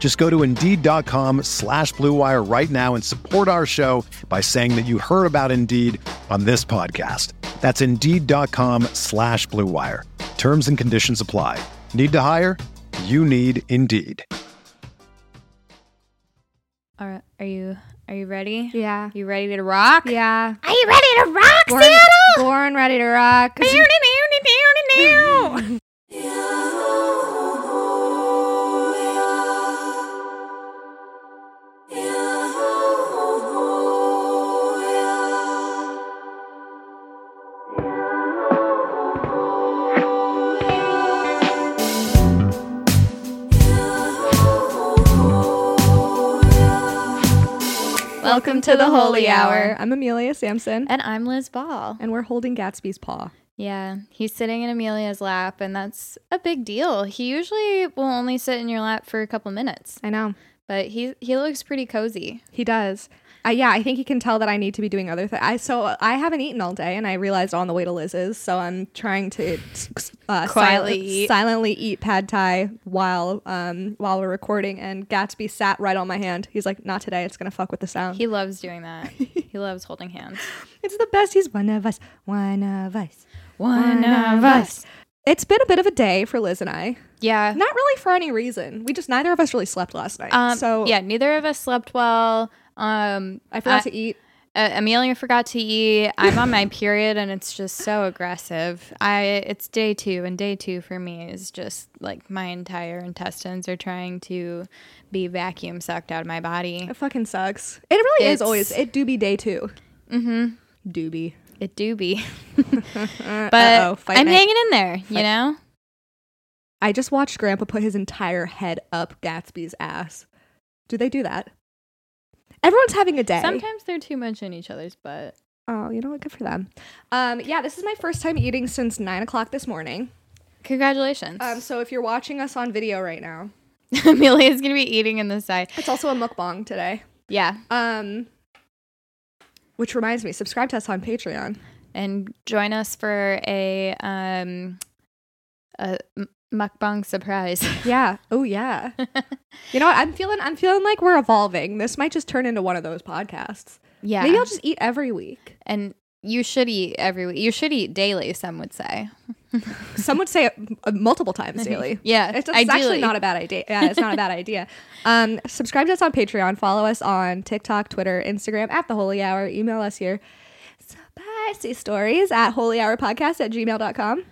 Just go to Indeed.com/Blue Wire right now and support our show by saying that you heard about Indeed on this podcast. That's Indeed.com/Blue Wire. Terms and conditions apply. Need to hire? You need Indeed. All right, are you ready? Yeah. You ready to rock? Yeah. Are you ready to rock, Seattle? Born ready to rock. Welcome to the Holy Hour. I'm Amelia Sampson. And I'm Liz Ball. And we're holding Gatsby's paw. Yeah, he's sitting in Amelia's lap, and that's a big deal. He usually will only sit in your lap for a couple minutes. I know. But he looks pretty cozy. He does. Yeah, I think he can tell that I need to be doing other things. So I haven't eaten all day, and I realized on the way to Liz's, so I'm trying to silently eat pad thai while we're recording, and Gatsby sat right on my hand. He's like, not today. It's going to fuck with the sound. He loves doing that. He loves holding hands. It's the best. He's one of us. One of us. One of us. It's been a bit of a day for Liz and I. Yeah. Not really for any reason. Neither of us really slept last night. Yeah, neither of us slept well. I forgot to eat. Amelia forgot to eat. I'm on my period, and it's just so aggressive. It's day two, and day two for me is just like my entire intestines are trying to be vacuum sucked out of my body. It fucking sucks. It really is always. It do be day two. Mm-hmm. Do be. It do be. But I'm hanging in there, you know? I just watched Grandpa put his entire head up Gatsby's ass. Do they do that? Everyone's having a day. Sometimes they're too much in each other's butt. Oh, you know what? Good for them. Yeah, this is my first time eating since 9 o'clock this morning. Congratulations. So if you're watching us on video right now. Amelia's going to be eating in the side. It's also a mukbang today. Yeah. Which reminds me, subscribe to us on Patreon. And join us for a mukbang surprise. Yeah. Oh yeah. You know what? I'm feeling like we're evolving. This might just turn into one of those podcasts. Yeah. Maybe I'll just eat every week. And you should eat every week. You should eat daily, some would say. Some would say multiple times daily. Yeah. It's actually not a bad idea. Yeah, it's not a bad idea. Subscribe to us on Patreon. Follow us on TikTok, Twitter, Instagram at The Holy Hour. Email us your spicy stories at holyhourpodcast@gmail.com.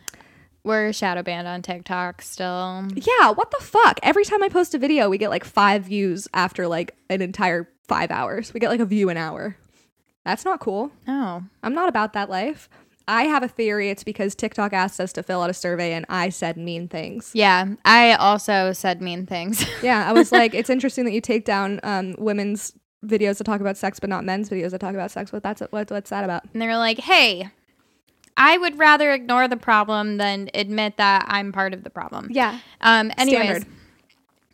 We're shadow banned on TikTok still. Yeah, what the fuck? Every time I post a video, we get like 5 views after like an entire 5 hours. We get like a view an hour. That's not cool. No. I'm not about that life. I have a theory. It's because TikTok asked us to fill out a survey and I said mean things. Yeah, I also said mean things. Yeah, I was like, it's interesting that you take down women's videos that talk about sex, but not men's videos that talk about sex. What's that about? And they were like, hey, I would rather ignore the problem than admit that I'm part of the problem. Yeah.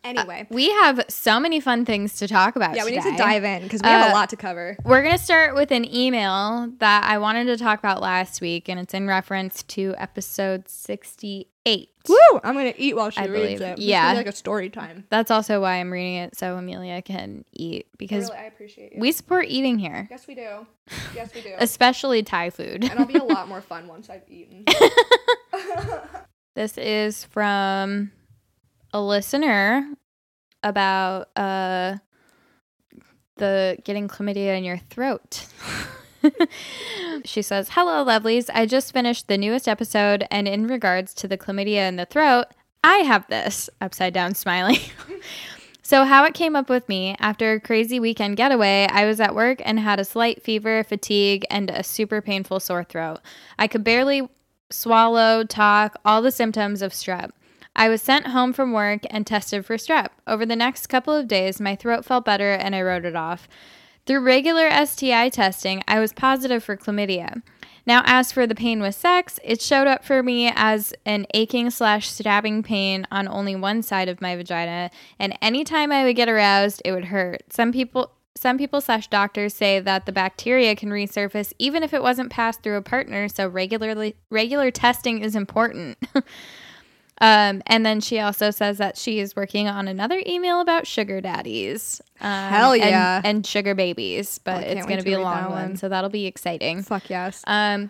Anyway, we have so many fun things to talk about. Yeah, we need to dive in because we have a lot to cover. We're going to start with an email that I wanted to talk about last week, and it's in reference to episode 68. Woo! I'm going to eat while she reads it. Yeah. It's going to be like a story time. That's also why I'm reading it, so Amelia can eat, because I appreciate you. We support eating here. Yes, we do. Yes, we do. Especially Thai food. And it'll be a lot more fun once I've eaten. This is from a listener about the getting chlamydia in your throat. She says, hello, lovelies. I just finished the newest episode, and in regards to the chlamydia in the throat, I have this, upside down smiling. So how it came up with me, after a crazy weekend getaway, I was at work and had a slight fever, fatigue, and a super painful sore throat. I could barely swallow, talk, all the symptoms of strep. I was sent home from work and tested for strep. Over the next couple of days, my throat felt better and I wrote it off. Through regular STI testing, I was positive for chlamydia. Now, as for the pain with sex, it showed up for me as an aching/stabbing pain on only one side of my vagina, and anytime I would get aroused, it would hurt. Some people/doctors say that the bacteria can resurface even if it wasn't passed through a partner, so regular testing is important. And then she also says that she is working on another email about sugar daddies. Hell yeah. And sugar babies. But it's going to be a long one, so that'll be exciting. Fuck yes. Well,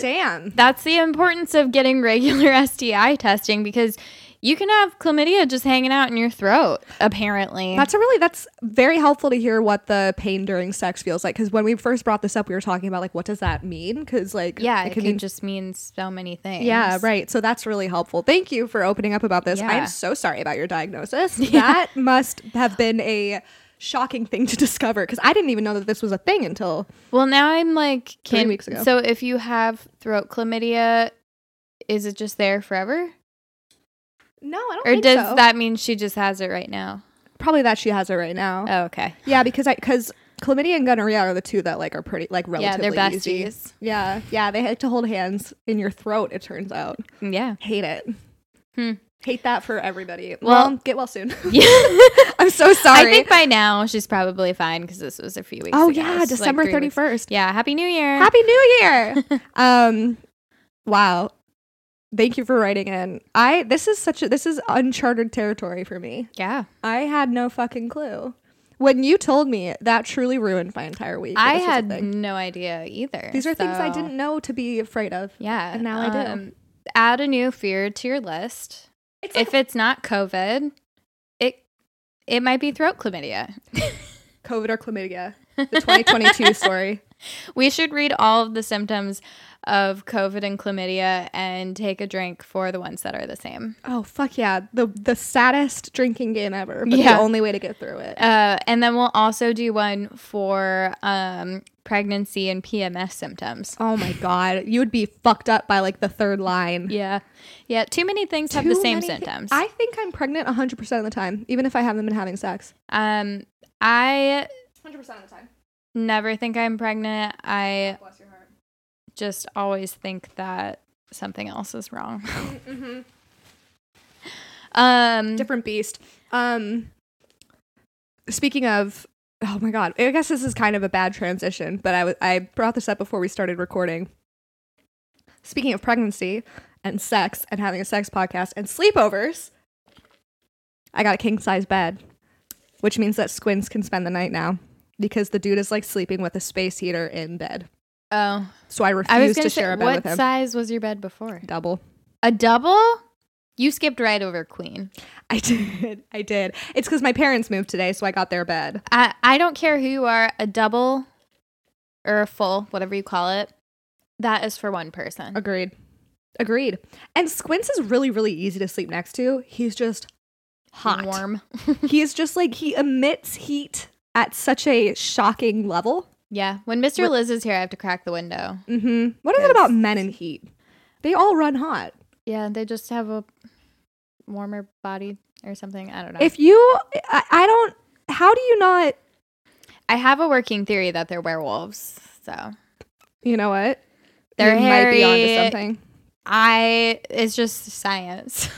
damn. That's the importance of getting regular STI testing, because you can have chlamydia just hanging out in your throat, apparently. That's very helpful to hear what the pain during sex feels like, because when we first brought this up, we were talking about, like, what does that mean? Because, like, yeah, it can just mean so many things. Yeah, right. So that's really helpful. Thank you for opening up about this. Yeah. I'm so sorry about your diagnosis. Yeah. That must have been a shocking thing to discover, because I didn't even know that this was a thing until, well, now I'm like, 3 weeks ago. So if you have throat chlamydia, is it just there forever? No, I don't think so. Or does that mean she just has it right now? Probably that she has it right now. Oh, okay. Yeah, because chlamydia and gonorrhea are the two that, like, are pretty, like, relatively easy. Yeah, they're besties. Yeah, they had to hold hands in your throat, it turns out. Yeah. Hate it. Hate that for everybody. Well, get well soon. Yeah. I'm so sorry. I think by now she's probably fine, because this was a few weeks ago. Oh, yeah, December 31st. Weeks. Yeah, Happy New Year. Happy New Year. Wow. Thank you for writing in. This is uncharted territory for me. Yeah. I had no fucking clue. When you told me, that truly ruined my entire week. I had no idea either. These are things I didn't know to be afraid of. Yeah. And now I do. Add a new fear to your list. If it's not COVID, it might be throat chlamydia. COVID or chlamydia. The 2022 story. We should read all of the symptoms of COVID and chlamydia and take a drink for the ones that are the same. Oh, fuck yeah. The saddest drinking game ever, but the only way to get through it. And then we'll also do one for pregnancy and PMS symptoms. Oh my God. You would be fucked up by, like, the third line. Yeah. Yeah. Too many things have the same symptoms. I think I'm pregnant 100% of the time, even if I haven't been having sex. I 100% of the time. Never think I'm pregnant. I just always think that something else is wrong. Mm-hmm. Different beast. Speaking of, oh my God, I guess this is kind of a bad transition, but I brought this up before we started recording. Speaking of pregnancy and sex and having a sex podcast and sleepovers, I got a king-size bed, which means that Squints can spend the night now. Because the dude is, like, sleeping with a space heater in bed. Oh. So I refuse to share a bed with him. What size was your bed before? Double. A double? You skipped right over queen. I did. It's because my parents moved today, so I got their bed. I don't care who you are, a double or a full, whatever you call it, that is for one person. Agreed. And Squints is really, really easy to sleep next to. He's just hot. Warm. He is just, like, he emits heat at such a shocking level. Yeah. When Mr. Liz is here, I have to crack the window. Mm-hmm. What is it about men and heat? They all run hot. Yeah, they just have a warmer body or something. I don't know. How do you not? I have a working theory that they're werewolves, so. You know what? They're hairy. Might be onto something. It's just science.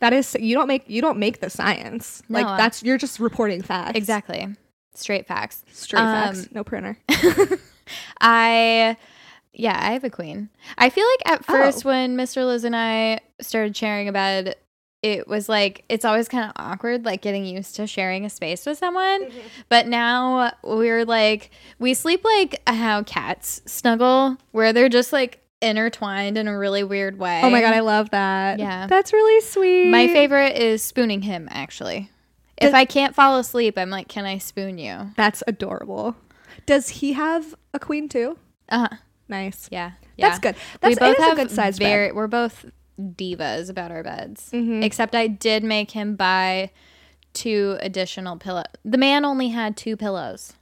That is, you don't make the science. No, like, that's, you're just reporting facts. Exactly. Straight facts. No printer. I have a queen. I feel like at first when Mr. Liz and I started sharing a bed, it was like, it's always kind of awkward, like, getting used to sharing a space with someone. Mm-hmm. But now we're like, we sleep like how cats snuggle, where they're just, like, intertwined in a really weird way. Oh my God, I love that. Yeah. That's really sweet. My favorite is spooning him, actually. If I can't fall asleep, I'm like, can I spoon you? That's adorable. Does he have a queen too? Nice. Yeah. That's good. That's a good size bed. We're both divas about our beds. Mm-hmm. Except I did make him buy 2 additional pillows. The man only had 2 pillows.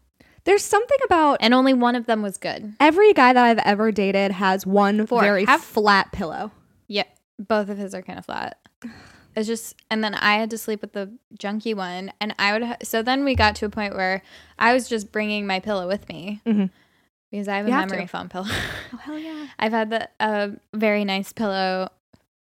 There's something about... And only one of them was good. Every guy that I've ever dated has one flat pillow. Yeah. Both of his are kind of flat. It's just... And then I had to sleep with the junky one. And I would... So then we got to a point where I was just bringing my pillow with me. Mm-hmm. Because I have a memory foam pillow. Oh, hell yeah. I've had a very nice pillow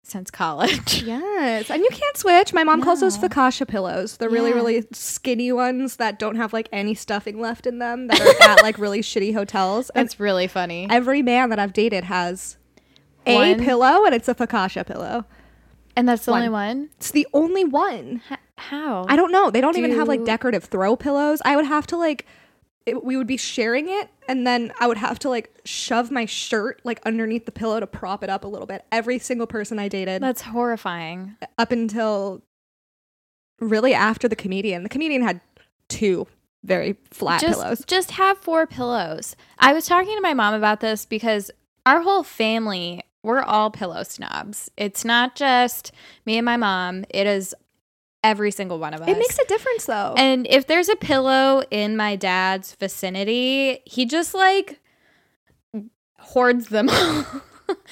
since college. Yes. And you can't switch. My mom calls those focaccia pillows. They're really, really skinny ones that don't have like any stuffing left in them that are at like really shitty hotels. That's really funny. Every man that I've dated has a pillow, and it's a focaccia pillow. And that's the only one? It's the only one. How? I don't know. They don't even have like decorative throw pillows. I would have to like... we would be sharing it, and then I would have to like shove my shirt like underneath the pillow to prop it up a little bit. Every single person I dated. That's horrifying. Up until really after the comedian. The comedian had 2 very flat pillows. Just have 4 pillows. I was talking to my mom about this because our whole family, we're all pillow snobs. It's not just me and my mom. It is every single one of us. It makes a difference, though. And if there's a pillow in my dad's vicinity, he just, like, hoards them all.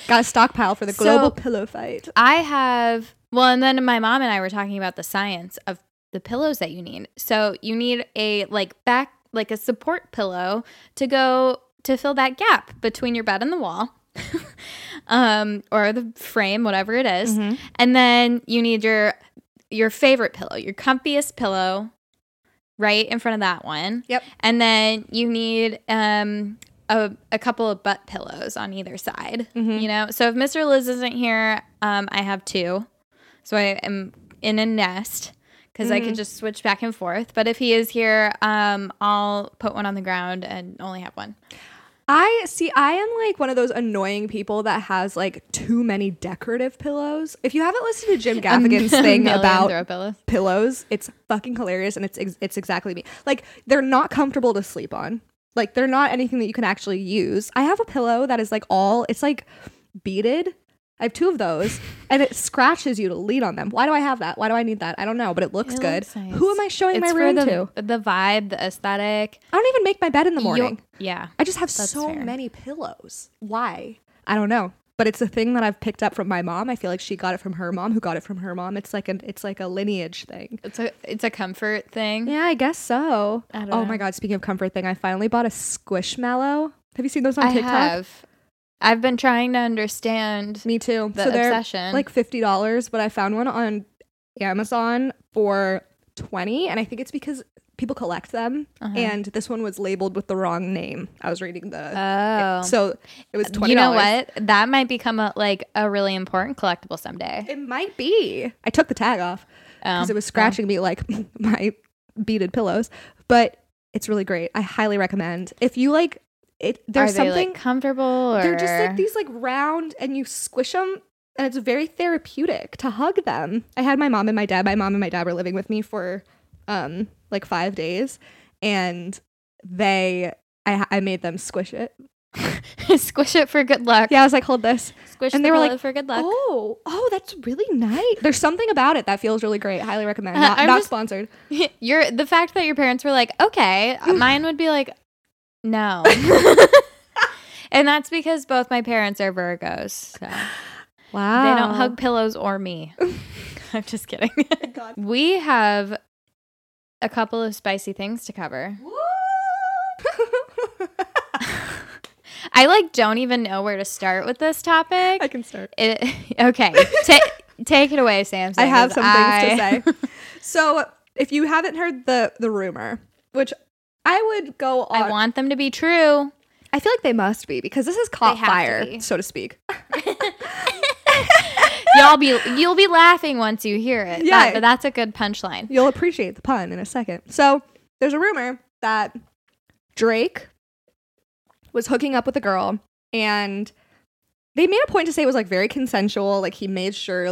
Got a stockpile for the global pillow fight. I have... Well, and then my mom and I were talking about the science of the pillows that you need. So you need a, like, back... Like, a support pillow to go... To fill that gap between your bed and the wall. Or the frame, whatever it is. Mm-hmm. And then you need your favorite pillow, your comfiest pillow, right in front of that one. Yep. And then you need a couple of butt pillows on either side. Mm-hmm. You know, so if Mr. Liz isn't here, I have 2, so I am in a nest because I could just switch back and forth. But if he is here, I'll put one on the ground and only have one. I am like one of those annoying people that has like too many decorative pillows. If you haven't listened to Jim Gaffigan's thing about pillows, it's fucking hilarious, and it's exactly me. Like, they're not comfortable to sleep on. Like, they're not anything that you can actually use. I have a pillow that is like it's like beaded. I have 2 of those, and it scratches you to lean on them. Why do I have that? Why do I need that? I don't know, but it looks good. Nice. Who am I showing my room to? The vibe, the aesthetic. I don't even make my bed in the morning. I just have so many pillows. Why? I don't know, but it's a thing that I've picked up from my mom. I feel like she got it from her mom, who got it from her mom. It's like a lineage thing. It's a comfort thing. Yeah, I guess so. I don't know. My God, speaking of comfort thing, I finally bought a Squishmallow. Have you seen those on TikTok? I have. I've been trying to understand. Me too. The obsession. Like $50, but I found one on Amazon for $20, and I think it's because people collect them. Uh-huh. And this one was labeled with the wrong name. I was reading so it was $20. You know what? That might become a really important collectible someday. It might be. I took the tag off because it was scratching me like my beaded pillows, but it's really great. I highly recommend if you like. There's something like comfortable, or they're just like these like round, and you squish them, and it's very therapeutic to hug them. I had my mom and my dad. My mom and my dad were living with me for like 5 days, and I made them squish it. Squish it for good luck. Yeah, I was like, hold this. Squish and they were like, for good luck. Oh, that's really nice. There's something about it that feels really great. Highly recommend. Not sponsored. The fact that your parents were like, okay, mine would be like. No. And that's because both my parents are Virgos. So. Wow. They don't hug pillows or me. I'm just kidding. God. We have a couple of spicy things to cover. I don't even know where to start with this topic. I can start. Okay. Take it away, Samson. I have some things to say. So if you haven't heard the rumor, which... I would go on. I want them to be true. I feel like they must be because this is caught fire, so to speak. You'll be laughing once you hear it. Yeah. But that's a good punchline. You'll appreciate the pun in a second. So there's a rumor that Drake was hooking up with a girl, and they made a point to say it was like very consensual. Like he made sure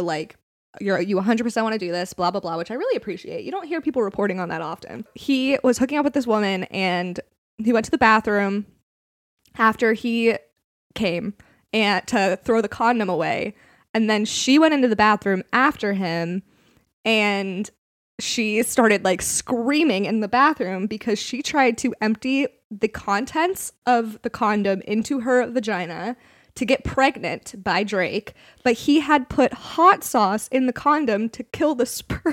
you 100% want to do this, blah, blah, blah, which I really appreciate. You don't hear people reporting on that often. He was hooking up with this woman, and he went to the bathroom, after he came and to throw the condom away. And then she went into the bathroom after him and she started like screaming in the bathroom because she tried to empty the contents of the condom into her vagina to get pregnant by Drake, but he had put hot sauce in the condom to kill the sperm.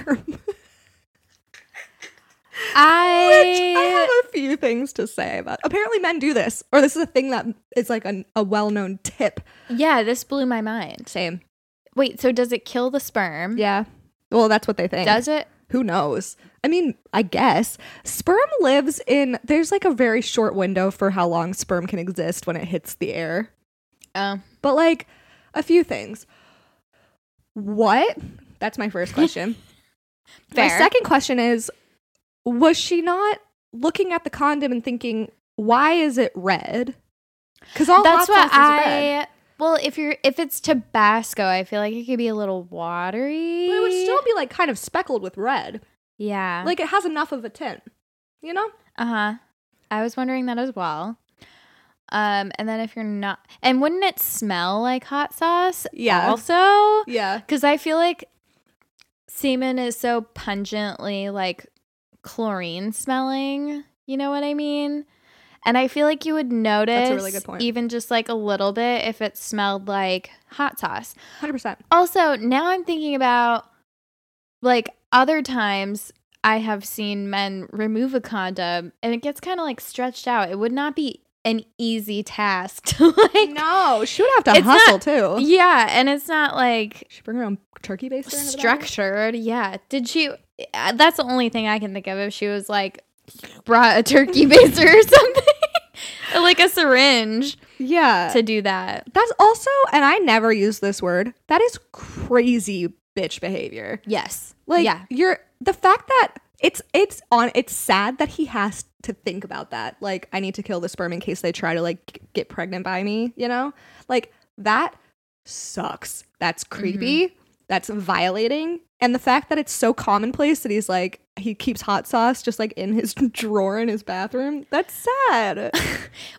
Which I have a few things to say about. Apparently men do this, or this is a thing that is like a well-known tip. Yeah, this blew my mind. Same. Wait, so does it kill the sperm? Yeah. Well, that's what they think. Does it? Who knows? I mean, I guess. Sperm lives in, there's like a very short window for how long sperm can exist when it hits the air. Oh. But like a few things. What? That's my first question. Fair. My second question is, was she not looking at the condom and thinking, why is it red? Because all hot sauce is red. Well, if it's Tabasco, I feel like it could be a little watery. But it would still be like kind of speckled with red. Yeah. Like it has enough of a tint, you know? Uh-huh. I was wondering that as well. And then if you're not, and wouldn't it smell like hot sauce? Yeah. Also? Yeah. Because I feel like semen is so pungently like chlorine smelling, you know what I mean? And I feel like you would notice. That's a really good point. Even just like a little bit if it smelled like hot sauce. 100%. Also, now I'm thinking about like other times I have seen men remove a condom and it gets kind of like stretched out. It would not be an easy task to like. No, she would have to hustle too. Yeah, and it's not like. She bring her own turkey baster. Structured, yeah. Did she? That's the only thing I can think of. If she was like brought a turkey baster or something. Like a syringe. Yeah. To do that. That's also, and I never use this word, that is crazy bitch behavior. Yes. Like yeah. You're the fact that it's sad that he has to think about that. Like, I need to kill the sperm in case they try to like get pregnant by me, you know? Like that sucks. That's creepy. Mm-hmm. That's violating. And the fact that it's so commonplace that he's like, he keeps hot sauce just like in his drawer in his bathroom. That's sad.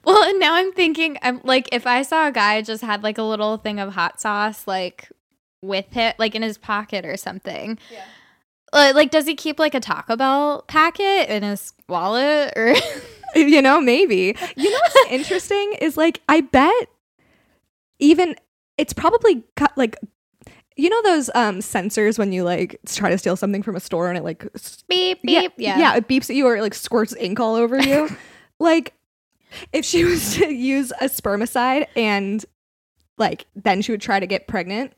Well, and now I'm thinking, I'm like, if I saw a guy just had like a little thing of hot sauce, like with it, like in his pocket or something. Yeah. Like, does he keep like a Taco Bell packet in his wallet or, you know, maybe, you know, what's interesting is like, I bet even it's probably got like, you know those sensors when you like try to steal something from a store and it like beep beep yeah it beeps at you or it like squirts ink all over you. Like if she was to use a spermicide and like then she would try to get pregnant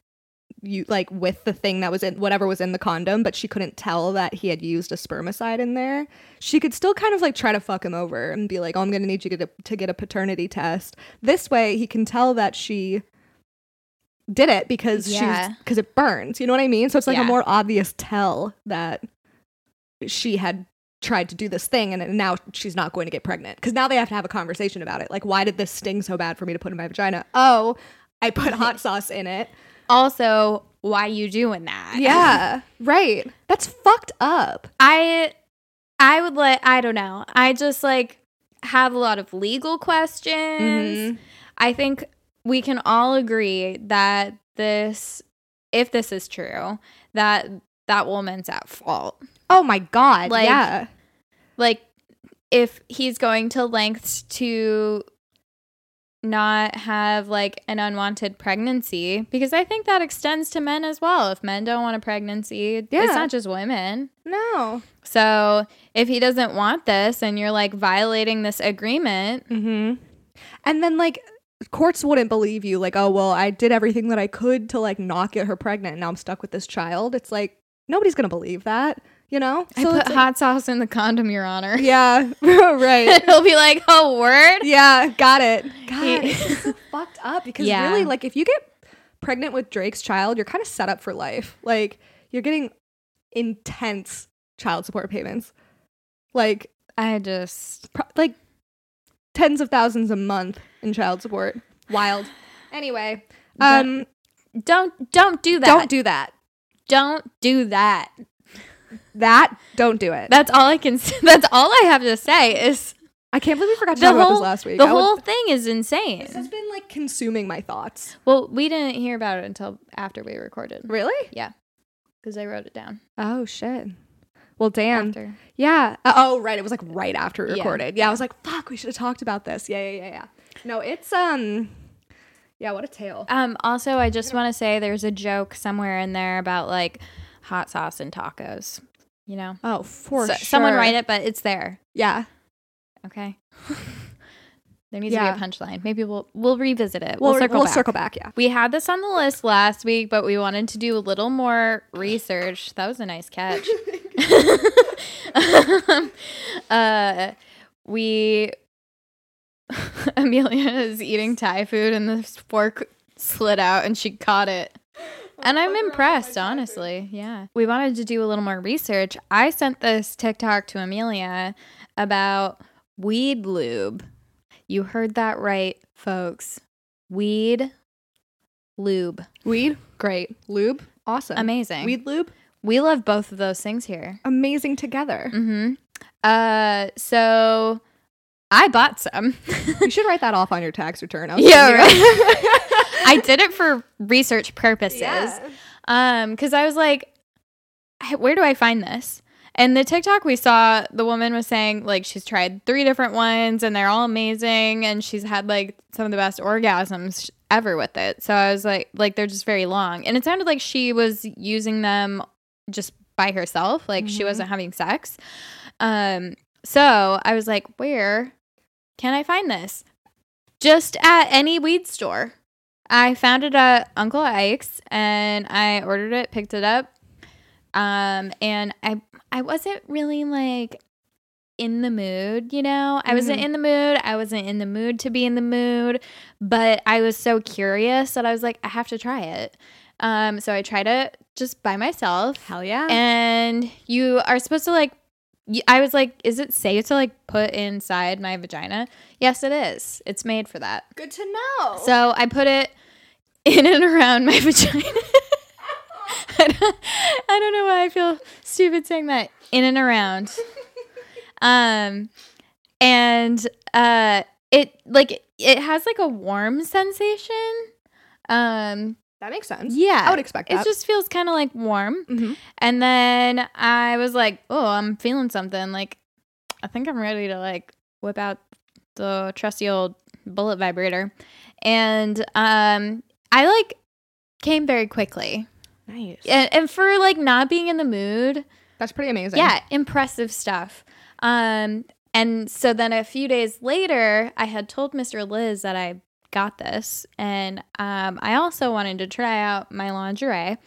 you like with the thing that was in whatever was in the condom, but she couldn't tell that he had used a spermicide in there, she could still kind of like try to fuck him over and be like, oh, I'm gonna need you to get a paternity test. This way he can tell that she did it because yeah. She's because it burns, you know what I mean? So it's like yeah. A more obvious tell that she had tried to do this thing and now she's not going to get pregnant, because now they have to have a conversation about it. Like, why did this sting so bad for me to put in my vagina? Oh, I put hot sauce in it. Also, why you doing that? Yeah. Right, that's fucked up. I would let I don't know, I just like have a lot of legal questions. Mm-hmm. I think we can all agree that this, if this is true, that woman's at fault. Oh my God. Like, yeah. Like if he's going to lengths to not have like an unwanted pregnancy, because I think that extends to men as well. If men don't want a pregnancy, yeah. It's not just women. No. So if he doesn't want this and you're like violating this agreement. Mm-hmm. And then like, courts wouldn't believe you, like, oh, well, I did everything that I could to like not get her pregnant and now I'm stuck with this child. It's like, nobody's gonna believe that, you know? So I put hot sauce in the condom, Your Honor. Yeah. Right. He'll be like, oh, word? Yeah, got it. God, this is so fucked up, because yeah. Really, like, if you get pregnant with Drake's child, you're kind of set up for life. Like, you're getting intense child support payments. Like, I just like tens of thousands a month in child support. Wild. Anyway, don't do that. Don't do that. Don't do that. Don't do it. That's all I have to say is I can't believe we forgot to talk about this last week. The whole thing is insane. This has been like consuming my thoughts. Well, we didn't hear about it until after we recorded. Really? Yeah. Because I wrote it down. Oh, shit. Well, damn. After. Yeah. Oh, right. It was like right after we recorded. Yeah. I was like, fuck, we should have talked about this. Yeah. No, it's, yeah, what a tale. Also, I just want to say there's a joke somewhere in there about like hot sauce and tacos, you know? Oh, for sure. Someone write it, but it's there. Yeah. Okay. There needs to be a punchline. Maybe we'll revisit it. We'll circle back, yeah. We had this on the list last week, but we wanted to do a little more research. That was a nice catch. Amelia is eating Thai food and the fork slid out and she caught it. And I'm impressed, honestly. Yeah. We wanted to do a little more research. I sent this TikTok to Amelia about weed lube. You heard that right, folks. Weed lube. Weed? Great. Lube? Awesome. Amazing. Weed lube? We love both of those things here. Amazing together. Mm-hmm. So I bought some. You should write that off on your tax return. Right. I did it for research purposes. Yeah. Because I was like, where do I find this? And the TikTok we saw, the woman was saying, like, she's tried 3 different ones, and they're all amazing, and she's had, like, some of the best orgasms ever with it. So I was like, they're just very long. And it sounded like she was using them just by herself. Like, she wasn't having sex. So I was like, where can I find this? Just at any weed store. I found it at Uncle Ike's, and I ordered it, picked it up. And I wasn't really like in the mood, you know, I wasn't in the mood. I wasn't in the mood to be in the mood, but I was so curious that I was like, I have to try it. So I tried it just by myself. Hell yeah. And you are supposed to like, I was like, is it safe to like put inside my vagina? Yes, it is. It's made for that. Good to know. So I put it in and around my vagina. I don't know why I feel stupid saying that. In and around. It has like a warm sensation. That makes sense. Yeah. I would expect that. It just feels kind of like warm. Mm-hmm. And then I was like, oh, I'm feeling something. Like, I think I'm ready to like whip out the trusty old bullet vibrator. And I like came very quickly. Nice. And for like not being in the mood. That's pretty amazing. Yeah. Impressive stuff. And so then a few days later, I had told Mr. Liz that I got this. And I also wanted to try out my lingerie.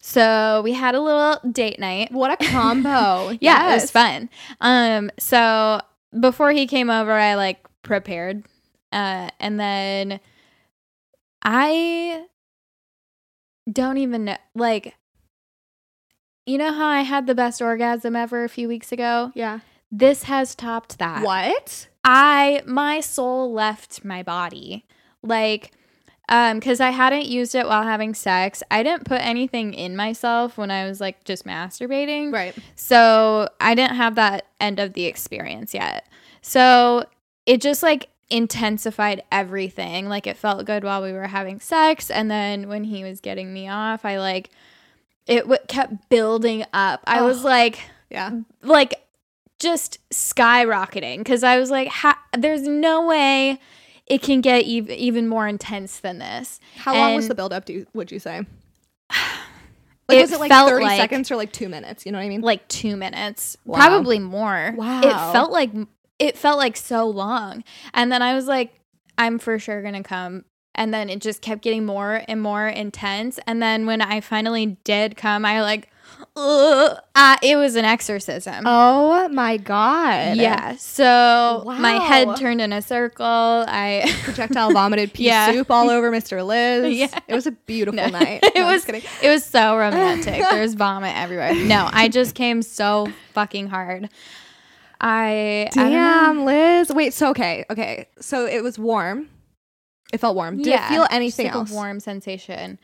So we had a little date night. What a combo. Yeah. Yes. It was fun. So before he came over, I like prepared. And then I don't even know, like, you know how I had the best orgasm ever a few weeks ago? Yeah. This has topped that. What? My soul left my body. Like, because I hadn't used it while having sex. I didn't put anything in myself when I was, like, just masturbating. Right. So I didn't have that end of the experience yet. So it just, like, intensified everything. Like, it felt good while we were having sex, and then when he was getting me off, I like it kept building up. I was like, yeah, like just skyrocketing, because I was like, there's no way it can get even more intense than this. How long was the buildup, would you say? Like, was it like 30 seconds or like 2 minutes? You know what I mean? Like 2 minutes. Wow. Probably more. Wow. It felt like so long. And then I was like, I'm for sure going to come. And then it just kept getting more and more intense. And then when I finally did come, I like, it was an exorcism. Oh, my God. Yeah. So my head turned in a circle. I projectile vomited pea soup all over Mr. Liz. Yeah. It was a beautiful night. It was so romantic. There was vomit everywhere. No, I just came so fucking hard. Damn, Liz. Wait, so okay. So it was warm. It felt warm. Did it feel anything just like else? A warm sensation.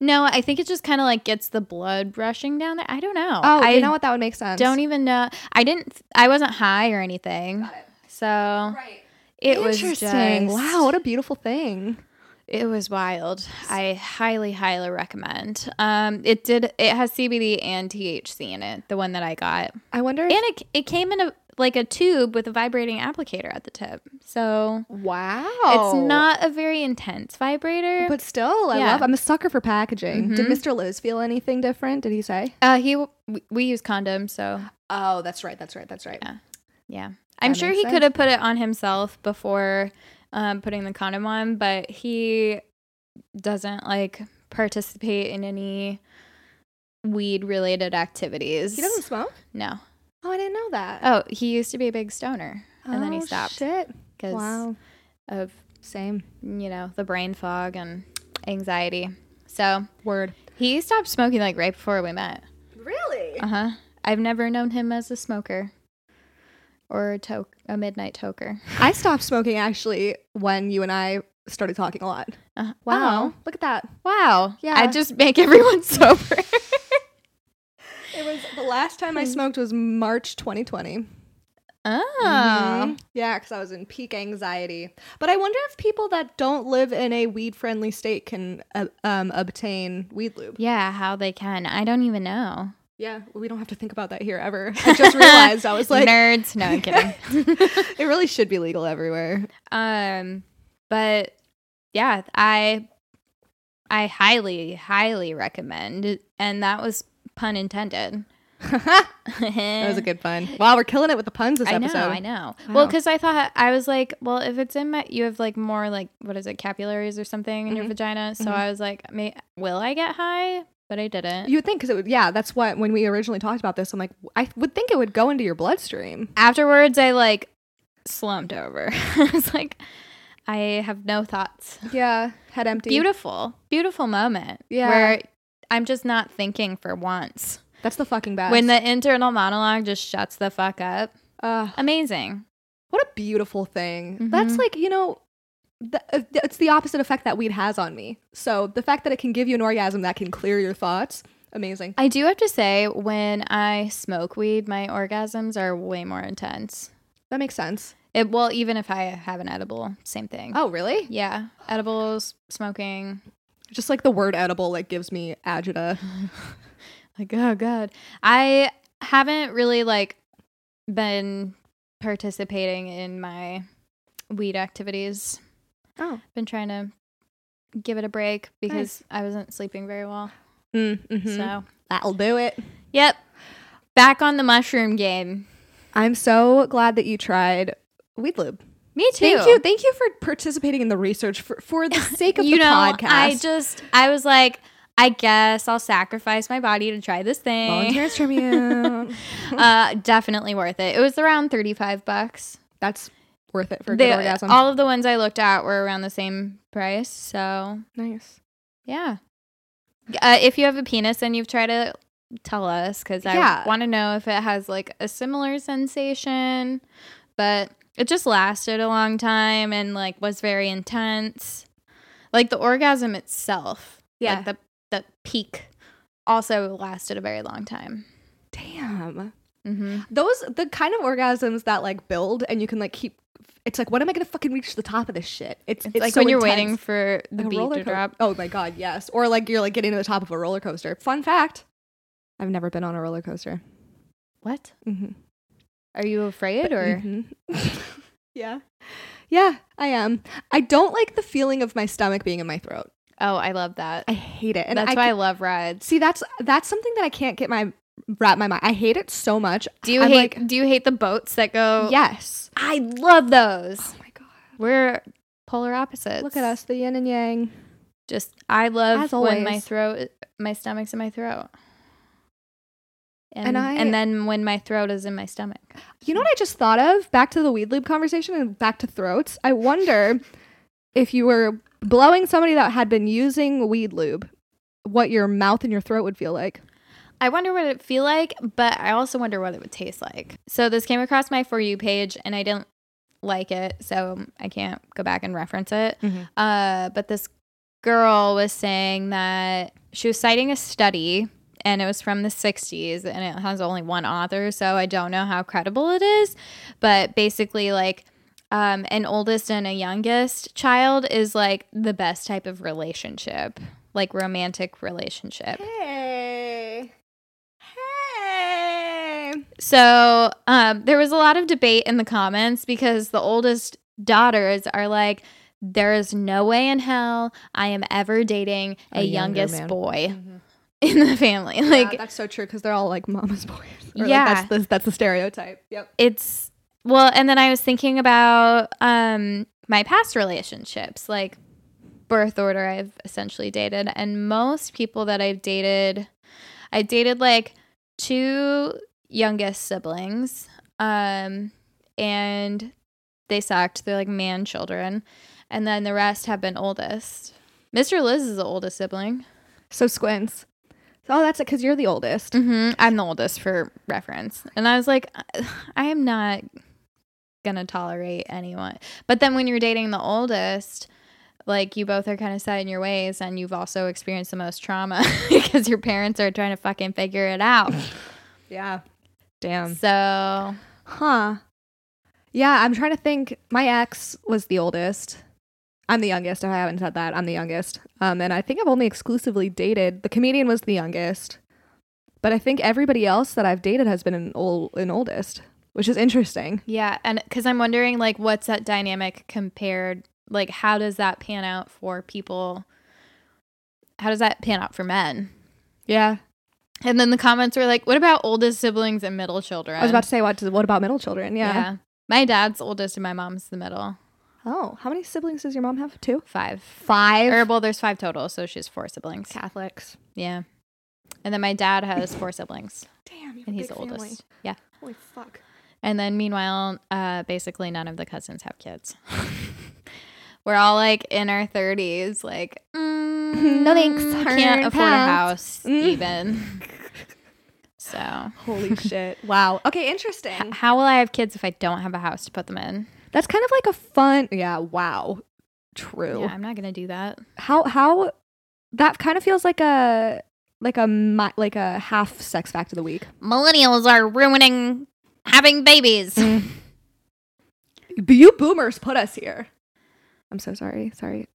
No, I think it just kind of like gets the blood rushing down there. I don't know. Oh, you know what? That would make sense. Don't even know. I wasn't high or anything. Got it. So it was interesting. Wow, what a beautiful thing. It was wild. I highly recommend. It has CBD and THC in it, the one that I got. I wonder if it came in a tube with a vibrating applicator at the tip. So wow. It's not a very intense vibrator. But still, I'm a sucker for packaging. Mm-hmm. Did Mr. Liz feel anything different? Did he say? We use condoms, so. Oh, that's right. Yeah. I'm sure he could have put it on himself before putting the condom on, but he doesn't participate in any weed related activities. He doesn't smoke? No. Oh, I didn't know that. Oh, he used to be a big stoner, and then he stopped. Oh, shit. Wow. Of the brain fog and anxiety. So word. He stopped smoking right before we met. Really? Uh-huh. I've never known him as a smoker or a midnight toker. I stopped smoking actually when you and I started talking a lot. Wow. Oh, look at that. Wow. Yeah. I just make everyone sober. It was the last time I smoked was March 2020. Oh. Mm-hmm. Yeah, because I was in peak anxiety. But I wonder if people that don't live in a weed-friendly state can obtain weed lube. Yeah, how they can. I don't even know. Yeah, we don't have to think about that here ever. I just realized I was like... Nerds. No, I'm kidding. It really should be legal everywhere. But yeah, I highly recommend. And that was... Pun intended. That was a good pun. Wow, we're killing it with the puns this episode. I know. Wow. Well, because I thought, I was like, well, if it's in my, you have more what is it, capillaries or something in your vagina. So I was like, will I get high? But I didn't. You would think, because it would, that's what, when we originally talked about this, I'm like, I would think it would go into your bloodstream. Afterwards, I slumped over. I was like, I have no thoughts. Yeah, head empty. Beautiful moment. Yeah. Where I'm just not thinking for once. That's the fucking best. When the internal monologue just shuts the fuck up. Amazing. What a beautiful thing. Mm-hmm. That's it's the opposite effect that weed has on me. So the fact that it can give you an orgasm that can clear your thoughts, amazing. I do have to say, when I smoke weed, my orgasms are way more intense. That makes sense. Well, even if I have an edible, same thing. Oh, really? Yeah. Edibles, smoking... Just the word edible gives me agita. Oh God. I haven't really been participating in my weed activities. Oh. Been trying to give it a break because I wasn't sleeping very well. So that'll do it. Yep. Back on the mushroom game. I'm so glad that you tried weed lube. Me too. Thank you for participating in the research for the sake of the podcast. I was like, I guess I'll sacrifice my body to try this thing. Volunteers tribute. Definitely worth it. It was around $35. That's worth it for a good orgasm. All of the ones I looked at were around the same price. So nice. Yeah. If you have a penis and you've tried it, tell us because I want to know if it has a similar sensation, but. It just lasted a long time and was very intense. The orgasm itself, the peak also lasted a very long time. Damn. Mm-hmm. The kind of orgasms that build and you can keep. It's when am I going to fucking reach the top of this shit? It's so when you're intense. Waiting for the beat to drop. Oh my God, yes. Or you're getting to the top of a roller coaster. Fun fact, I've never been on a roller coaster. What? Mm-hmm. Are you afraid or? Mm-hmm. Yeah, I am. I don't like the feeling of my stomach being in my throat. Oh, I love that. I hate it. And that's why I love rides. See, that's something that I can't get my wrap my mind. I hate it so much. Do you hate the boats that go? Yes. I love those. Oh my God. We're polar opposites. Look at us, the yin and yang. I love when my stomach's in my throat. And then when my throat is in my stomach. You know what I just thought of? Back to the weed lube conversation and back to throats. I wonder if you were blowing somebody that had been using weed lube, what your mouth and your throat would feel like. I wonder what it'd feel like, but I also wonder what it would taste like. So this came across my For You page and I didn't like it, so I can't go back and reference it. Mm-hmm. But this girl was saying that she was citing a study and it was from the 60s, and it has only one author, so I don't know how credible it is. But basically, like, an oldest and a youngest child is, like, the best type of relationship, like, romantic relationship. Hey. So there was a lot of debate in the comments because the oldest daughters are like, there is no way in hell I am ever dating a youngest boy in the family. Like, yeah, that's so true, because they're all like mama's boys. Or, yeah, like, that's the stereotype. Yep. It's, well, and then I was thinking about my past relationships, like birth order I've essentially dated, and most people that I've dated, I dated like two youngest siblings, and they sucked. They're like man children. And then the rest have been oldest. Mr. Liz is the oldest sibling. So Squints. Oh, that's it, because you're the oldest. Mm-hmm. I'm the oldest for reference. And I was like, I am not going to tolerate anyone. But then when you're dating the oldest, like, you both are kind of set in your ways, and you've also experienced the most trauma because your parents are trying to fucking figure it out. Yeah. Damn. So. Huh. Yeah, I'm trying to think. My ex was the oldest. I'm the youngest. If I haven't said that, I'm the youngest. And I think I've only exclusively dated. The comedian was the youngest. But I think everybody else that I've dated has been an oldest, which is interesting. Yeah, and because I'm wondering, like, what's that dynamic compared? Like, how does that pan out for people? How does that pan out for men? Yeah. And then the comments were like, what about oldest siblings and middle children? I was about to say, what about middle children? Yeah. My dad's oldest and my mom's the middle. Oh, how many siblings does your mom have? Two? Five. Five? Well, there's five total, so she has four siblings. Catholics. Yeah. And then my dad has four siblings. Damn, you're and a he's big the oldest. Family. Yeah. Holy fuck. And then meanwhile, basically none of the cousins have kids. We're all like in our 30s, like, no thanks. Can't afford a house even. So. Holy shit. Wow. Okay, interesting. How will I have kids if I don't have a house to put them in? That's kind of like a fun, yeah, wow, true. Yeah, I'm not going to do that. How, that kind of feels like a half sex fact of the week. Millennials are ruining having babies. You boomers put us here. I'm so sorry. Sorry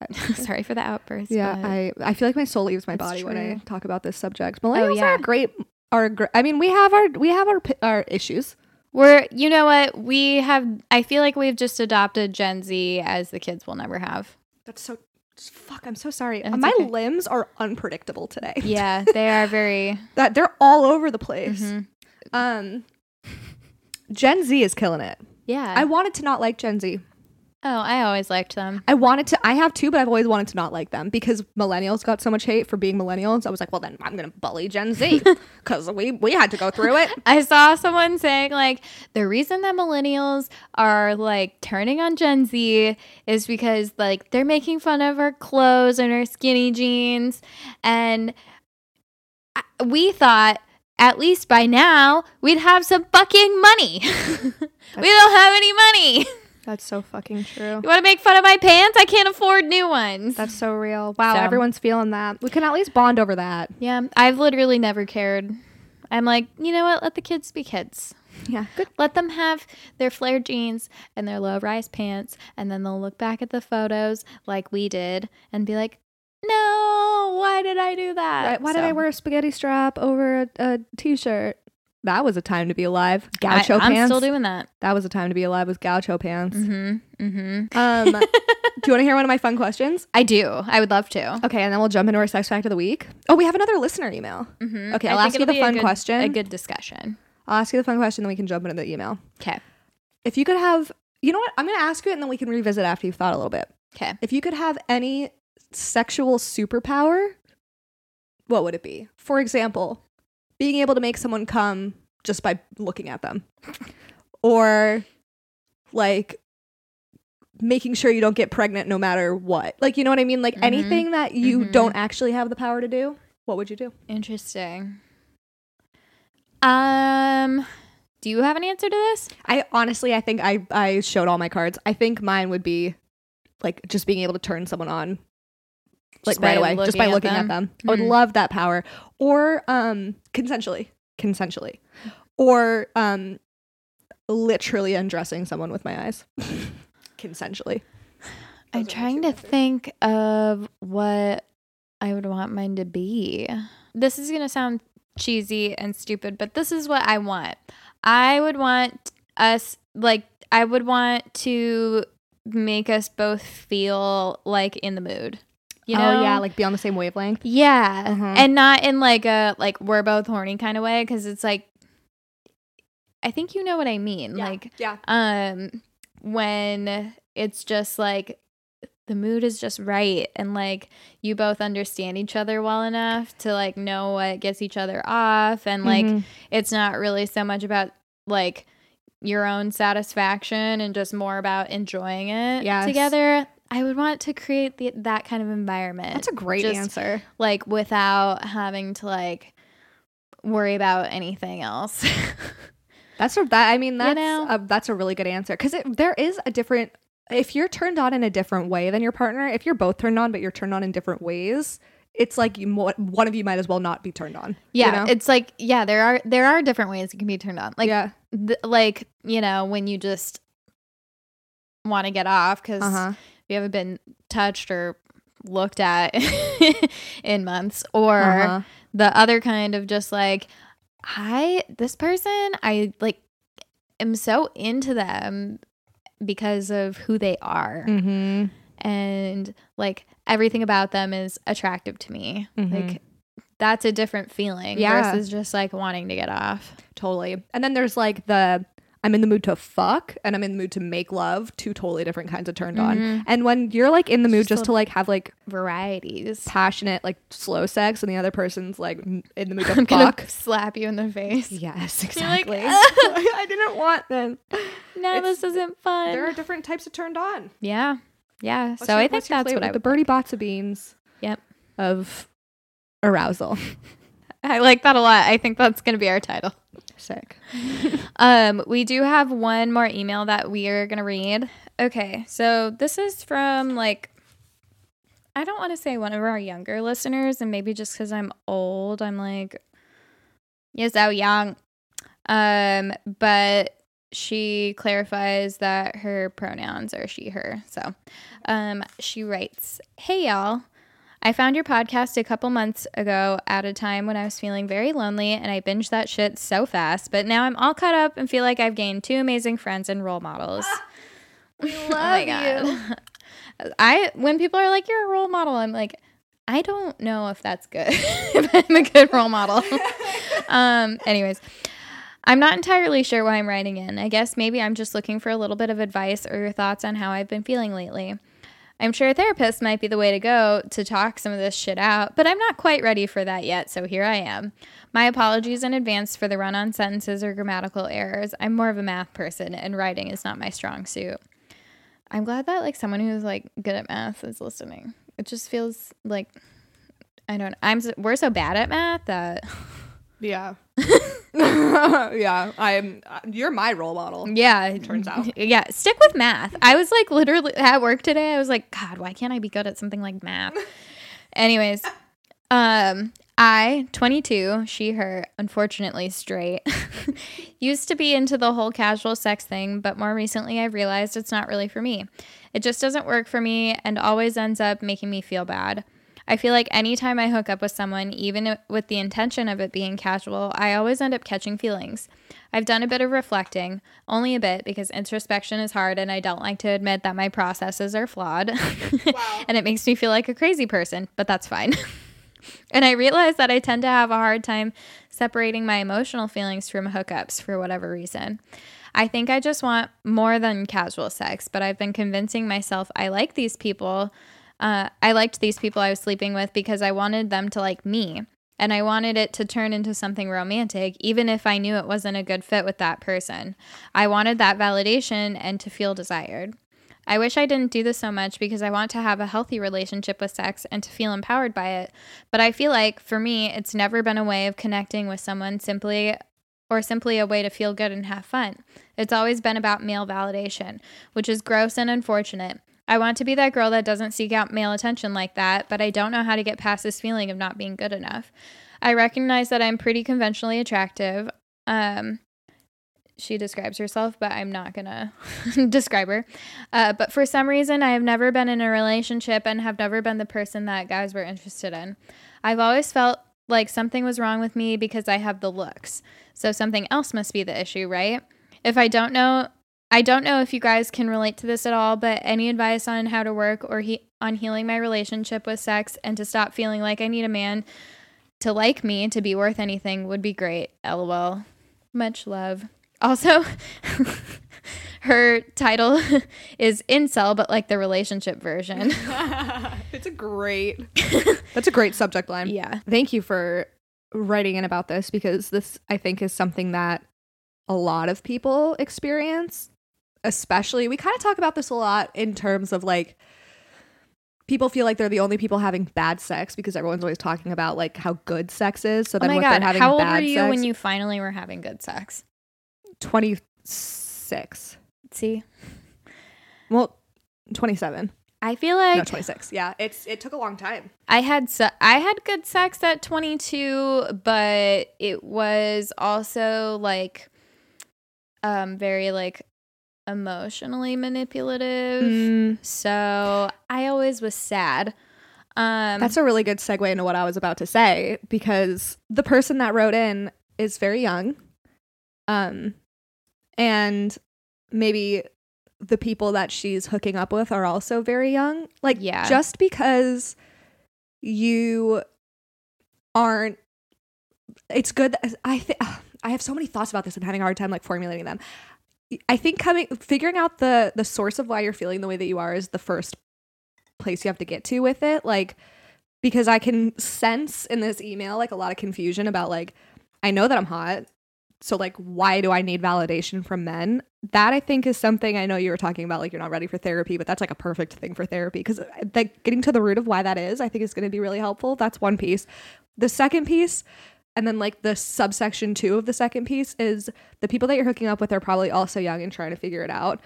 for the outburst. Yeah, I feel like my soul leaves my body true. When I talk about this subject. Millennials are great. I mean, we have our issues. You know what? I feel like we've just adopted Gen Z as the kids will never have. That's so, fuck, I'm so sorry. My limbs are unpredictable today. Yeah, they are very. They're all over the place. Mm-hmm. Gen Z is killing it. Yeah. I wanted to not like Gen Z. Oh, I always liked them. I have too, but I've always wanted to not like them because millennials got so much hate for being millennials. I was like, well, then I'm going to bully Gen Z because we had to go through it. I saw someone saying, like, the reason that millennials are, like, turning on Gen Z is because, like, they're making fun of our clothes and our skinny jeans. And we thought, at least by now, we'd have some fucking money. We don't have any money. That's so fucking true. You want to make fun of my pants? I can't afford new ones. That's so real. Wow, so. Everyone's feeling that. We can at least bond over that. Yeah, I've literally never cared. I'm like, you know what? Let the kids be kids. Yeah, good. Let them have their flared jeans and their low-rise pants, and then they'll look back at the photos like we did and be like, no, why did I do that? Right, why did I wear a spaghetti strap over a T-shirt? That was a time to be alive. Gaucho pants. I'm still doing that. That was a time to be alive with gaucho pants. Mm-hmm. Mm-hmm. Do you want to hear one of my fun questions? I do. I would love to. Okay, and then we'll jump into our sex fact of the week. Oh, we have another listener email. Mm-hmm. Okay, I'll ask you the fun question. A good discussion. I'll ask you the fun question, then we can jump into the email. Okay. If you could have... You know what? I'm going to ask you it, and then we can revisit after you've thought a little bit. Okay. If you could have any sexual superpower, what would it be? For example... being able to make someone come just by looking at them, or like making sure you don't get pregnant no matter what. Like, you know what I mean? Like anything that you don't actually have the power to do, what would you do? Interesting. Do you have an answer to this? I think I showed all my cards. I think mine would be like just being able to turn someone on Like right away, just by looking at them. Mm-hmm. I would love that power. Or consensually. Or literally undressing someone with my eyes. Consensually. I'm trying to think of what I would want mine to be. This is going to sound cheesy and stupid, but this is what I want. I would want us, like, I would want to make us both feel like in the mood. You know? Oh, yeah, like be on the same wavelength. Yeah. Uh-huh. And not in like a, like, we're both horny kind of way, because it's like, I think you know what I mean. Yeah. Like, yeah. When it's just like, the mood is just right, and like you both understand each other well enough to like know what gets each other off, and like it's not really so much about like your own satisfaction and just more about enjoying it together. I would want to create that kind of environment. That's a great answer. Like without having to like worry about anything else. That's you know? That's a really good answer, because there is a different. If you're turned on in a different way than your partner, if you're both turned on but you're turned on in different ways, it's like one of you might as well not be turned on. Yeah, you know? It's like, yeah, there are different ways you can be turned on. Like, yeah. Like, you know, when you just want to get off because you haven't been touched or looked at in months, or the other kind of just like, I like am so into them because of who they are, and like everything about them is attractive to me. Like that's a different feeling versus just like wanting to get off. Totally. And then there's like the I'm in the mood to fuck and I'm in the mood to make love, two totally different kinds of turned on. And when you're like in the mood just to like have like varieties, passionate, like slow sex, and the other person's like in the mood to I'm fuck, gonna slap you in the face. Yes, exactly. You're like, I didn't want this. No, this isn't fun. There are different types of turned on. Yeah. Yeah. So I think that's what I would. The Bertie Bott's of beans. Yep. Of arousal. I like that a lot. I think that's going to be our title. Sick. We do have one more email that we are going to read. Okay. So this is from like, I don't want to say one of our younger listeners, and maybe just because I'm old, I'm like, you're so young. But she clarifies that her pronouns are she, her. So she writes, "Hey, y'all. I found your podcast a couple months ago at a time when I was feeling very lonely, and I binged that shit so fast. But now I'm all caught up and feel like I've gained two amazing friends and role models." We love you. When people are like, "You're a role model," I'm like, I don't know if that's good. If I'm a good role model. Anyways. "I'm not entirely sure why I'm writing in. I guess maybe I'm just looking for a little bit of advice or your thoughts on how I've been feeling lately. I'm sure a therapist might be the way to go to talk some of this shit out, but I'm not quite ready for that yet, so here I am. My apologies in advance for the run-on sentences or grammatical errors. I'm more of a math person, and writing is not my strong suit." I'm glad that, like, someone who's, like, good at math is listening. It just feels like, I don't know. We're so bad at math that... Yeah. Yeah. You're my role model. Yeah. It turns out. Yeah. Stick with math. I was like literally at work today. I was like, God, why can't I be good at something like math? Anyways. I, 22, she, her, unfortunately straight, used to be into the whole casual sex thing, but more recently I've realized it's not really for me. It just doesn't work for me and always ends up making me feel bad. I feel like anytime I hook up with someone, even with the intention of it being casual, I always end up catching feelings. I've done a bit of reflecting, only a bit, because introspection is hard and I don't like to admit that my processes are flawed. Wow. And it makes me feel like a crazy person, but that's fine. And I realize that I tend to have a hard time separating my emotional feelings from hookups for whatever reason. I think I just want more than casual sex, but I've been convincing myself I like these people. I liked these people I was sleeping with because I wanted them to like me, and I wanted it to turn into something romantic, even if I knew it wasn't a good fit with that person. I wanted that validation and to feel desired. I wish I didn't do this so much because I want to have a healthy relationship with sex and to feel empowered by it, but I feel like, for me, it's never been a way of connecting with someone simply a way to feel good and have fun. It's always been about male validation, which is gross and unfortunate. I want to be that girl that doesn't seek out male attention like that, but I don't know how to get past this feeling of not being good enough. I recognize that I'm pretty conventionally attractive. She describes herself, but I'm not going to describe her. But for some reason, I have never been in a relationship and have never been the person that guys were interested in. I've always felt like something was wrong with me because I have the looks. So something else must be the issue, right? I don't know if you guys can relate to this at all, but any advice on how to work or on healing my relationship with sex and to stop feeling like I need a man to like me to be worth anything would be great. LOL. Much love. Also, her title is Incel, but like the relationship version. That's a great subject line. Yeah. Thank you for writing in about this, because this, I think, is something that a lot of people experience. Especially, we kind of talk about this a lot in terms of like, people feel like they're the only people having bad sex because everyone's always talking about like how good sex is. So then, oh my God, how old were you when you finally were having good sex? 26. See, well, 27. I feel like 26. Yeah, it took a long time. I had good sex at 22, but it was also like very like emotionally manipulative. So I always was sad. That's a really good segue into what I was about to say, because the person that wrote in is very young. And maybe the people that she's hooking up with are also very young. Like, yeah. Just because you aren't, it's good. I have so many thoughts about this and having a hard time like formulating them. I think figuring out the source of why you're feeling the way that you are is the first place you have to get to with it. Like, because I can sense in this email like a lot of confusion about like, I know that I'm hot. So, like, why do I need validation from men? That, I think, is something, I know you were talking about, like, you're not ready for therapy, but that's, like, a perfect thing for therapy. Because, like, getting to the root of why that is, I think is going to be really helpful. That's one piece. The second piece, and then, like, the subsection 2 of the second piece is the people that you're hooking up with are probably also young and trying to figure it out.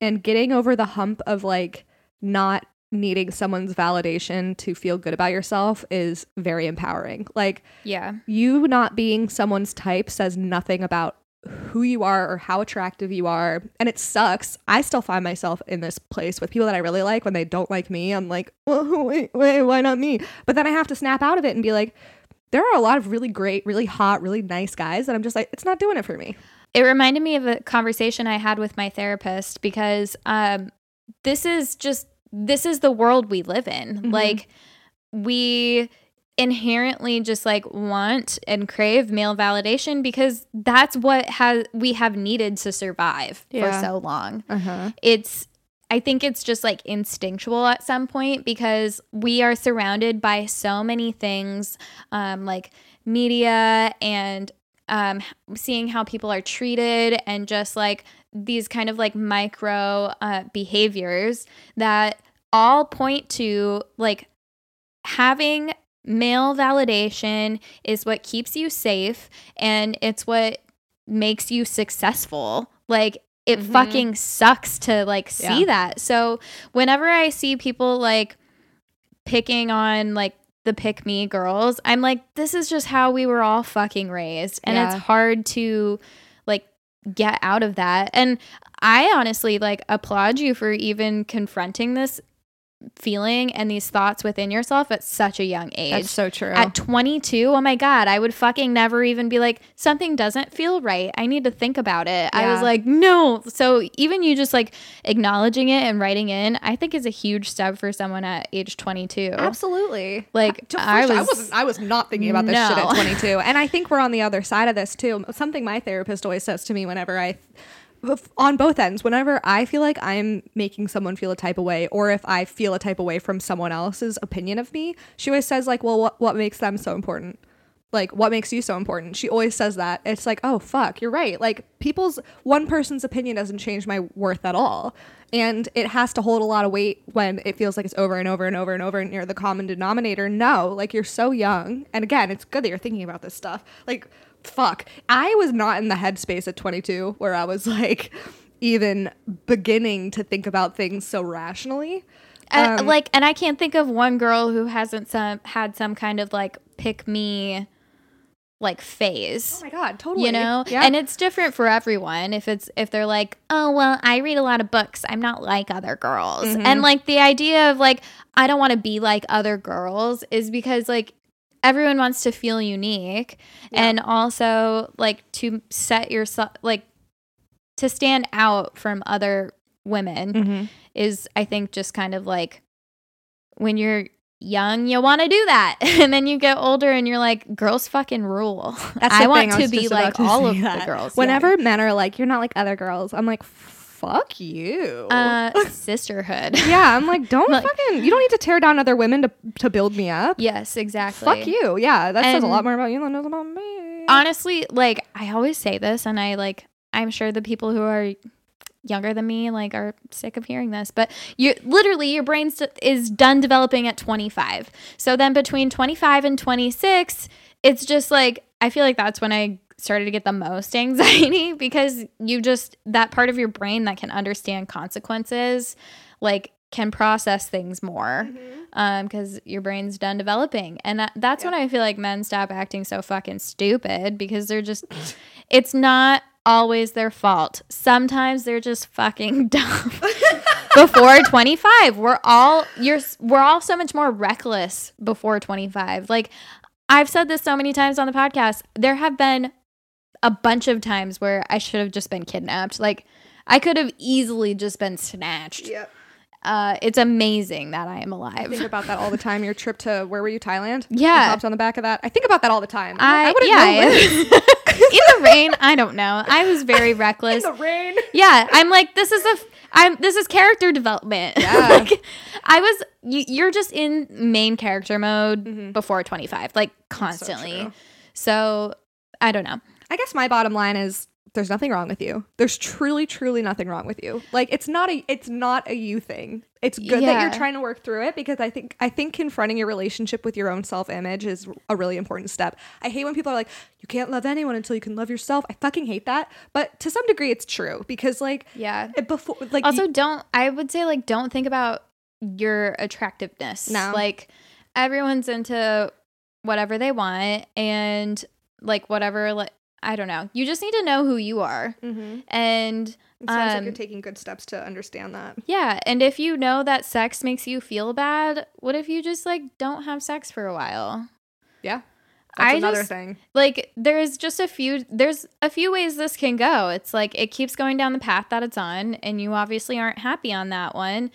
And getting over the hump of, like, not needing someone's validation to feel good about yourself is very empowering. Like, yeah, you not being someone's type says nothing about who you are or how attractive you are. And it sucks. I still find myself in this place with people that I really like. When they don't like me, I'm like, well, wait, why not me? But then I have to snap out of it and be like, there are a lot of really great, really hot, really nice guys that I'm just like, it's not doing it for me. It reminded me of a conversation I had with my therapist, because this is the world we live in. Mm-hmm. Like, we inherently just like want and crave male validation because that's what we have needed to survive for so long. Uh-huh. I think it's just like instinctual at some point, because we are surrounded by so many things, like media and seeing how people are treated and just like these kind of like micro behaviors that all point to like having male validation is what keeps you safe and it's what makes you successful. Like, it mm-hmm. fucking sucks to like see that. So whenever I see people like picking on like the pick me girls, I'm like, this is just how we were all fucking raised. And it's hard to like get out of that. And I honestly like applaud you for even confronting this feeling and these thoughts within yourself at such a young age. That's so true. At 22, oh my God, I would fucking never even be like, something doesn't feel right, I need to think about it. I was like, no. So even you just like acknowledging it and writing in, I think is a huge step for someone at age 22. Absolutely. Like, I was not thinking about this shit at 22. And I think we're on the other side of this too. Something my therapist always says to me whenever on both ends, whenever I feel like I'm making someone feel a type of way, or if I feel a type of way from someone else's opinion of me, she always says like, well, what makes them so important? Like, what makes you so important? She always says that. It's like, oh fuck, you're right. Like, one person's opinion doesn't change my worth at all. And it has to hold a lot of weight when it feels like it's over and over and over and over and you're the common denominator. No, like, you're so young. And again, it's good that you're thinking about this stuff. Like, fuck, I was not in the headspace at 22 where I was like, even beginning to think about things so rationally. And I can't think of one girl who hasn't had some kind of like pick me like phase. Oh my God, totally. You know, yeah. And it's different for everyone. If they're like, oh well, I read a lot of books. I'm not like other girls. Mm-hmm. And like the idea of like I don't want to be like other girls is because like everyone wants to feel unique, yeah. And also like to set yourself like to stand out from other women, mm-hmm. is I think just kind of like when you're young you want to do that and then you get older and you're like girls fucking rule. That's I want to be like all of the girls. Whenever men are like you're not like other girls, I'm like fuck you. Sisterhood. Yeah, I'm like don't like, fucking you don't need to tear down other women to build me up. Yes, exactly. Fuck you. Yeah, that says a lot more about you than it does about me. Honestly, like I always say this and I like I'm sure the people who are younger than me like are sick of hearing this, but you literally your brain is done developing at 25. So then between 25 and 26 it's just like I feel like that's when I started to get the most anxiety because you just that part of your brain that can understand consequences like can process things more, mm-hmm. Because your brain's done developing. And that's yeah. when I feel like men stop acting so fucking stupid because they're just it's not always their fault. Sometimes they're just fucking dumb. Before 25 we're all so much more reckless before 25. Like I've said this so many times on the podcast, there have been a bunch of times where I should have just been kidnapped. Like I could have easily just been snatched. Yep. It's amazing that I am alive. I think about that all the time. Your trip to where were you, Thailand? Yeah, you hopped on the back of that. I think about that all the time. I would have known. In the rain, I don't know. I was very reckless. In the rain. Yeah, I'm like this is character development. Yeah. Like, I was you're just in main character mode, mm-hmm. before 25, like constantly. So I don't know. I guess my bottom line is there's nothing wrong with you. There's truly, truly nothing wrong with you. Like it's not a you thing. It's good that you're trying to work through it because I think confronting your relationship with your own self-image is a really important step. I hate when people are like, you can't love anyone until you can love yourself. I fucking hate that. But to some degree it's true because like yeah. before like also don't think about your attractiveness. No. Like everyone's into whatever they want and like whatever like I don't know. You just need to know who you are. Mm-hmm. And it sounds like you're taking good steps to understand that. Yeah. And if you know that sex makes you feel bad, what if you just like don't have sex for a while? Yeah. That's another thing. Like there's a few ways this can go. It's like it keeps going down the path that it's on and you obviously aren't happy on that one.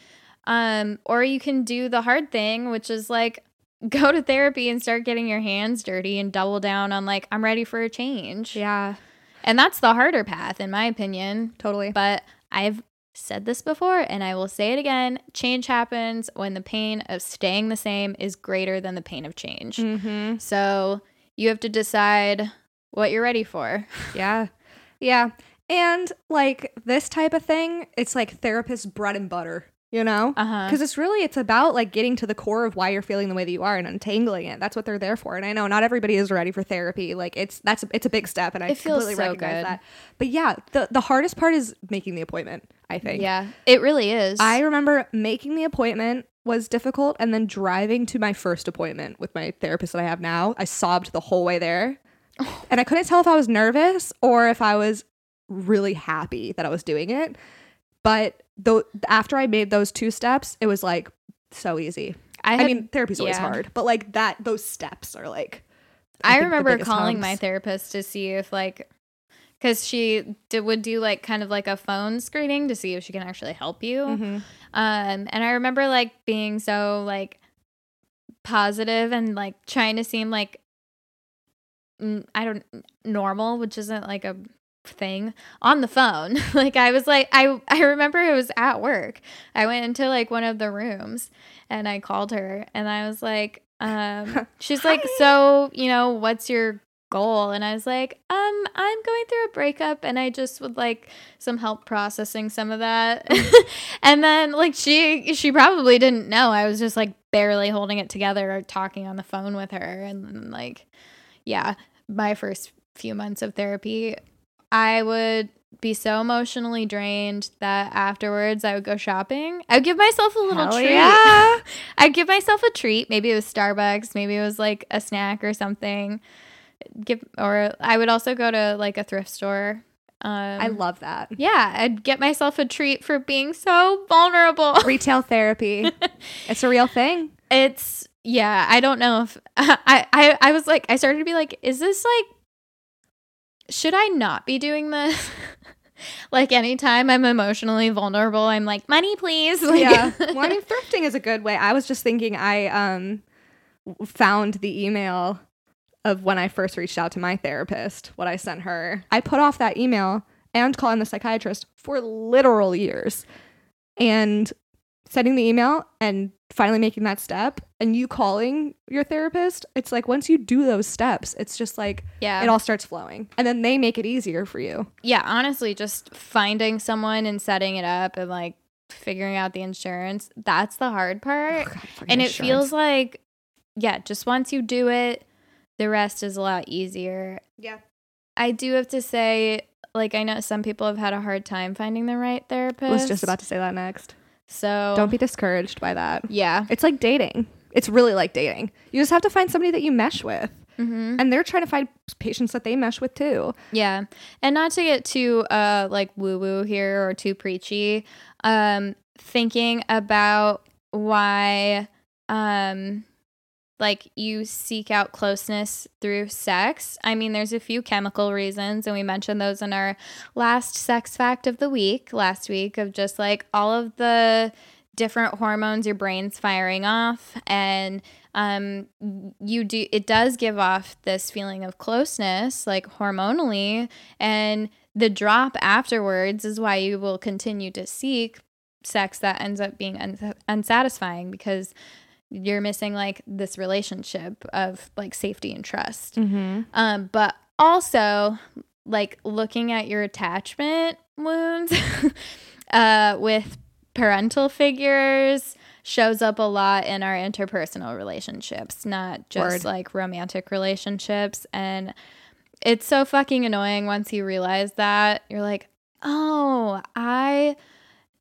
Or you can do the hard thing, which is like go to therapy and start getting your hands dirty and double down on like I'm ready for a change. Yeah. And that's the harder path in my opinion. Totally. But I've said this before and I will say it again. Change happens when the pain of staying the same is greater than the pain of change. Mm-hmm. So you have to decide what you're ready for. Yeah. Yeah. And like this type of thing, it's like therapist's bread and butter. You know, because it's about like getting to the core of why you're feeling the way that you are and untangling it. That's what they're there for. And I know not everybody is ready for therapy. Like it's a big step, and I completely recognize that. But yeah, the hardest part is making the appointment, I think. Yeah, it really is. I remember making the appointment was difficult, and then driving to my first appointment with my therapist that I have now, I sobbed the whole way there, and I couldn't tell if I was nervous or if I was really happy that I was doing it, but. Though after I made those two steps, it was like so easy. I mean, therapy's always hard, but like those steps are like. I remember calling my therapist to see if like, because she would do like kind of like a phone screening to see if she can actually help you. Mm-hmm. And I remember like being so like positive and like trying to seem like normal, which isn't like a thing on the phone. Like I was like I remember it was at work. I went into like one of the rooms and I called her and I was like she's Hi. Like so you know what's your goal? And I was like I'm going through a breakup and I just would like some help processing some of that. And then like she probably didn't know I was just like barely holding it together or talking on the phone with her. And like yeah, my first few months of therapy I would be so emotionally drained that afterwards I would go shopping. I would give myself a little treat. Yeah. I'd give myself a treat. Maybe it was Starbucks. Maybe it was like a snack or something. Or I would also go to like a thrift store. I love that. Yeah, I'd get myself a treat for being so vulnerable. Retail therapy. It's a real thing. It's, yeah, I don't know if I was like, I started to be like, is this like, should I not be doing this? Like, anytime I'm emotionally vulnerable, I'm like, money, please. Like, yeah. Well, I mean, thrifting is a good way. I was just thinking I found the email of when I first reached out to my therapist, what I sent her. I put off that email and calling the psychiatrist for literal years. And sending the email and finally making that step and you calling your therapist, it's like once you do those steps, it's just like, yeah, it all starts flowing. And then they make it easier for you. Yeah, honestly, just finding someone and setting it up and like figuring out the insurance, that's the hard part. Oh, God, and insurance. It feels like, yeah, just once you do it, the rest is a lot easier. Yeah. I do have to say, like, I know some people have had a hard time finding the right therapist. I was just about to say that next. So don't be discouraged by that. Yeah. It's like dating. It's really like dating. You just have to find somebody that you mesh with. Mm-hmm. And they're trying to find patients that they mesh with too. Yeah. And not to get too like woo-woo here or too preachy. Thinking about why like you seek out closeness through sex. I mean, there's a few chemical reasons, and we mentioned those in our last sex fact of the week last week, of just like all of the different hormones your brain's firing off, and it does give off this feeling of closeness, like hormonally, and the drop afterwards is why you will continue to seek sex that ends up being unsatisfying, because you're missing like this relationship of like safety and trust. Mm-hmm. But also like looking at your attachment wounds with parental figures shows up a lot in our interpersonal relationships, not just like romantic relationships. And it's so fucking annoying once you realize that. You're like, oh, I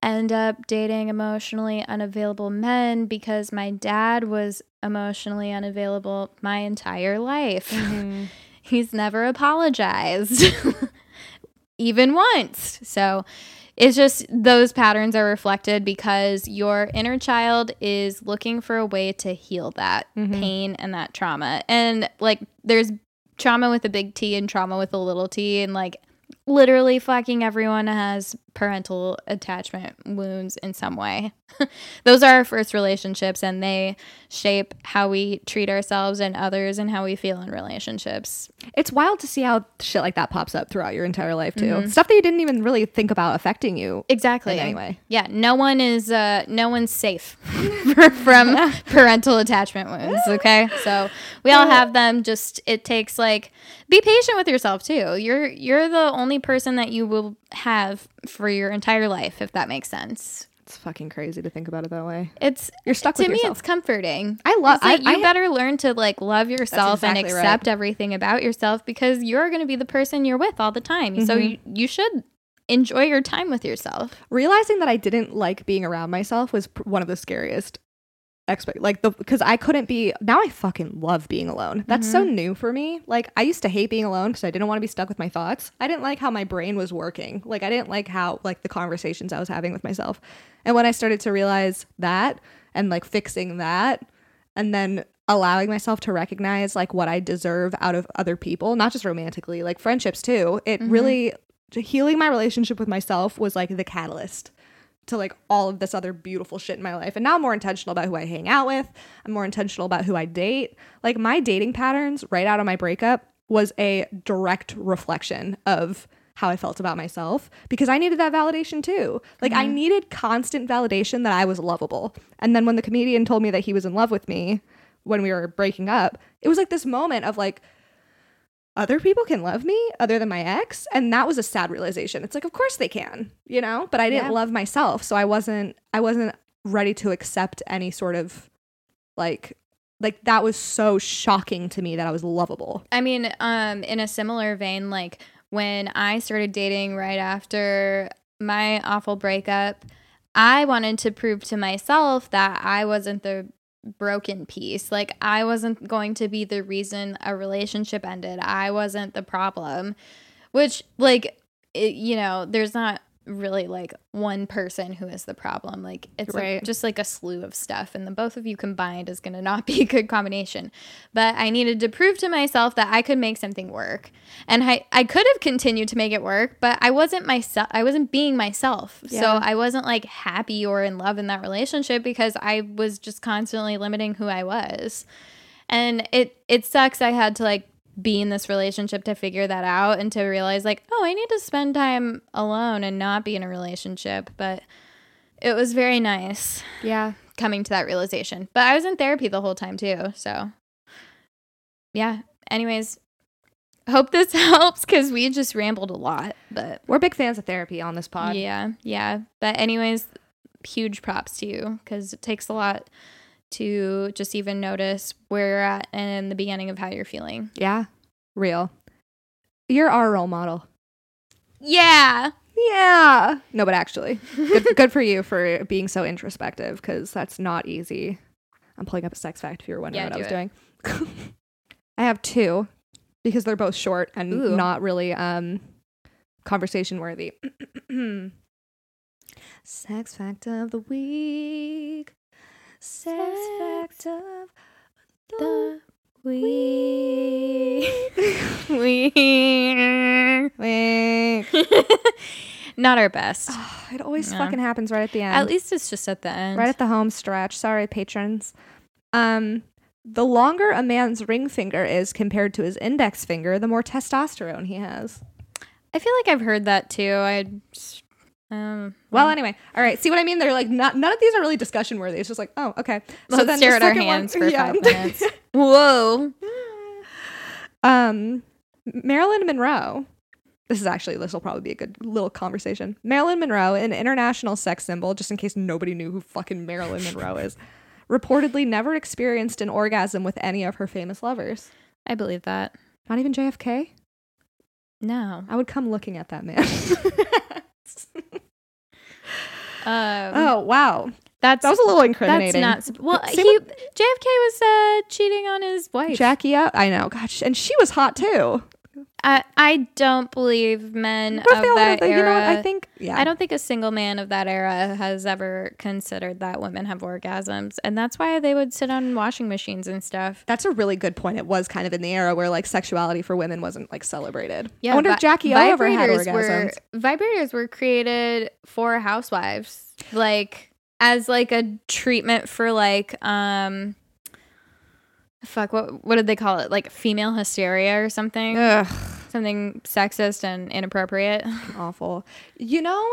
end up dating emotionally unavailable men because my dad was emotionally unavailable my entire life. Mm-hmm. He's never apologized even once. So it's just those patterns are reflected because your inner child is looking for a way to heal that mm-hmm. pain and that trauma. And like there's trauma with a big T and trauma with a little t, and like literally fucking everyone has parental attachment wounds in some way. Those are our first relationships, and they shape how we treat ourselves and others and how we feel in relationships. It's wild to see how shit like that pops up throughout your entire life too. Mm-hmm. Stuff that you didn't even really think about affecting you. Exactly. Anyway, yeah, no one's safe from parental attachment wounds. Okay, so we all have them. Just it takes like, be patient with yourself too. You're the only person that you will have for your entire life, if that makes sense. It's fucking crazy to think about it that way. It's, you're stuck with yourself. To me, it's comforting. You better learn to like love yourself and accept everything about yourself, because you're going to be the person you're with all the time. Mm-hmm. So you should enjoy your time with yourself. Realizing that I didn't like being around myself was one of the scariest. Because I couldn't be. Now I fucking love being alone. That's mm-hmm. so new for me. Like, I used to hate being alone because I didn't want to be stuck with my thoughts. I didn't like how my brain was working. Like, I didn't like how like the conversations I was having with myself. And when I started to realize that, and like fixing that, and then allowing myself to recognize like what I deserve out of other people, not just romantically, like friendships too, it mm-hmm. really, healing my relationship with myself was like the catalyst to like all of this other beautiful shit in my life. And now I'm more intentional about who I hang out with. I'm more intentional about who I date. Like, my dating patterns right out of my breakup was a direct reflection of how I felt about myself, because I needed that validation too. Like, mm-hmm. I needed constant validation that I was lovable. And then when the comedian told me that he was in love with me when we were breaking up, it was like this moment of like, other people can love me other than my ex. And that was a sad realization. It's like, of course they can, you know, but I didn't love myself. So I wasn't ready to accept any sort of like that was so shocking to me that I was lovable. I mean, in a similar vein, like when I started dating right after my awful breakup, I wanted to prove to myself that I wasn't the broken piece. Like, I wasn't going to be the reason a relationship ended. I wasn't the problem, which, like, it, you know, there's not really like one person who is the problem. Like, it's right. Just like a slew of stuff, and the both of you combined is going to not be a good combination. But I needed to prove to myself that I could make something work, and I could have continued to make it work, but I wasn't myself. I wasn't being myself. Yeah. So I wasn't like happy or in love in that relationship because I was just constantly limiting who I was. And it sucks. I had to like be in this relationship to figure that out and to realize like, oh, I need to spend time alone and not be in a relationship. But it was very nice. Yeah. Coming to that realization. But I was in therapy the whole time too. So yeah. Anyways, hope this helps because we just rambled a lot, but we're big fans of therapy on this pod. Yeah. Yeah. But anyways, huge props to you because it takes a lot to just even notice where you're at and the beginning of how you're feeling. Yeah. Real. You're our role model. Yeah. Yeah. No, but actually. Good for you for being so introspective because that's not easy. I'm pulling up a sex fact if you were wondering what I was doing. I have two because they're both short and not really conversation worthy. Sex fact of the week. Sex fact of the week. Not our best. Oh, it always fucking happens right at the end. At least it's just at the end. Right at the home stretch. Sorry, patrons. The longer a man's ring finger is compared to his index finger, the more testosterone he has. I feel like I've heard that too. Well, anyway. All right. See what I mean? They're like, none of these are really discussion worthy. It's just like, oh, okay. So let's then stare at our hands for 5 minutes. Whoa. Marilyn Monroe. This will probably be a good little conversation. Marilyn Monroe, an international sex symbol, just in case nobody knew who fucking Marilyn Monroe is, reportedly never experienced an orgasm with any of her famous lovers. I believe that. Not even JFK? No. I would come looking at that man. Oh wow, that was a little incriminating. That's not well. JFK was cheating on his wife, Jackie. I know, gosh, and she was hot too. I don't believe men of that era. You know what? I think I don't think a single man of that era has ever considered that women have orgasms, and that's why they would sit on washing machines and stuff. That's a really good point. It was kind of in the era where like sexuality for women wasn't like celebrated. Yeah, I wonder if Jackie O ever had orgasms. Vibrators were created for housewives, like as like a treatment for like fuck, what did they call it? Like female hysteria or something? Ugh. Something sexist and inappropriate. Awful. You know,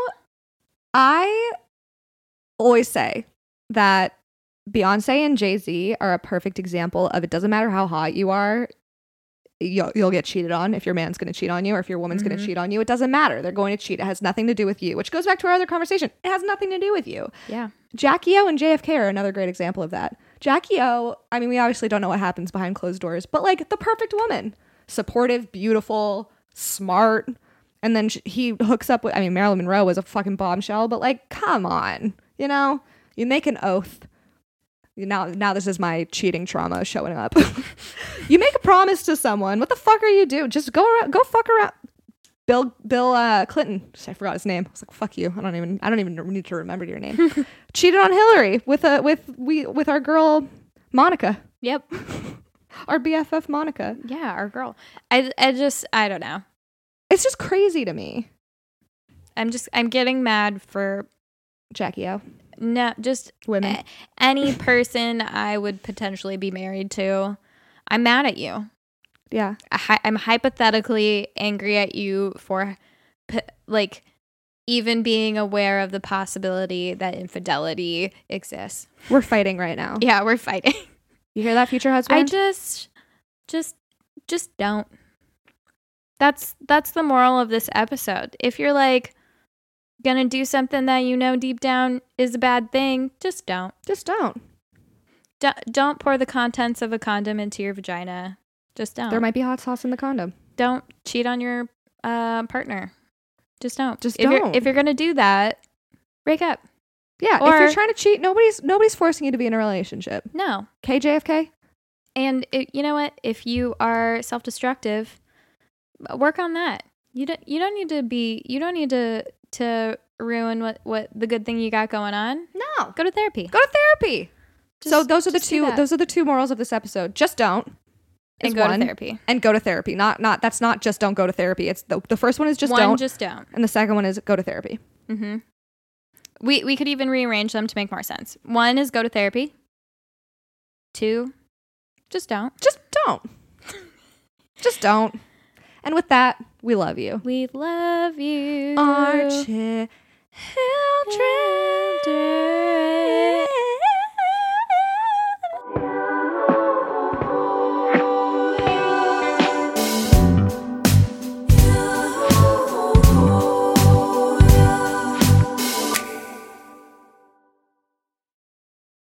I always say that Beyoncé and Jay-Z are a perfect example of it doesn't matter how hot you are, you'll get cheated on if your man's going to cheat on you or if your woman's going to cheat on you. It doesn't matter. They're going to cheat. It has nothing to do with you, which goes back to our other conversation. It has nothing to do with you. Yeah. Jackie O and JFK are another great example of that. Jackie O, I mean, we obviously don't know what happens behind closed doors, but like the perfect woman, supportive, beautiful, smart. And then he hooks up with, I mean, Marilyn Monroe was a fucking bombshell, but like, come on, you know, you make an oath. Now this is my cheating trauma showing up. You make a promise to someone. What the fuck are you do? Just go around, go fuck around. Bill Clinton. I forgot his name. I was like, fuck you. I don't even need to remember your name. Cheated on Hillary with our girl Monica. Yep. Our BFF Monica. Yeah, our girl. I don't know. It's just crazy to me. I'm getting mad for Jackie O. No, just women. Any person I would potentially be married to. I'm mad at you. Yeah. I'm hypothetically angry at you for like even being aware of the possibility that infidelity exists. We're fighting right now. Yeah, we're fighting. You hear that, future husband? I just don't. That's the moral of this episode. If you're like gonna do something that you know deep down is a bad thing, just don't. Just don't. Don't pour the contents of a condom into your vagina. Just don't. There might be hot sauce in the condom. Don't cheat on your partner. Just don't. Just don't. If you're going to do that, break up. Yeah. Or, if you're trying to cheat, nobody's forcing you to be in a relationship. No. JFK. And you know what? If you are self-destructive, work on that. You don't need to ruin what the good thing you got going on. No. Go to therapy. Just, so those are the two morals of this episode. Just don't. And go to therapy. Not that's not just don't go to therapy. It's the first one is just don't. One, just don't. And the second one is go to therapy. Mm-hmm. We could even rearrange them to make more sense. One is go to therapy. Two, just don't. Just don't. And with that, we love you. Archie.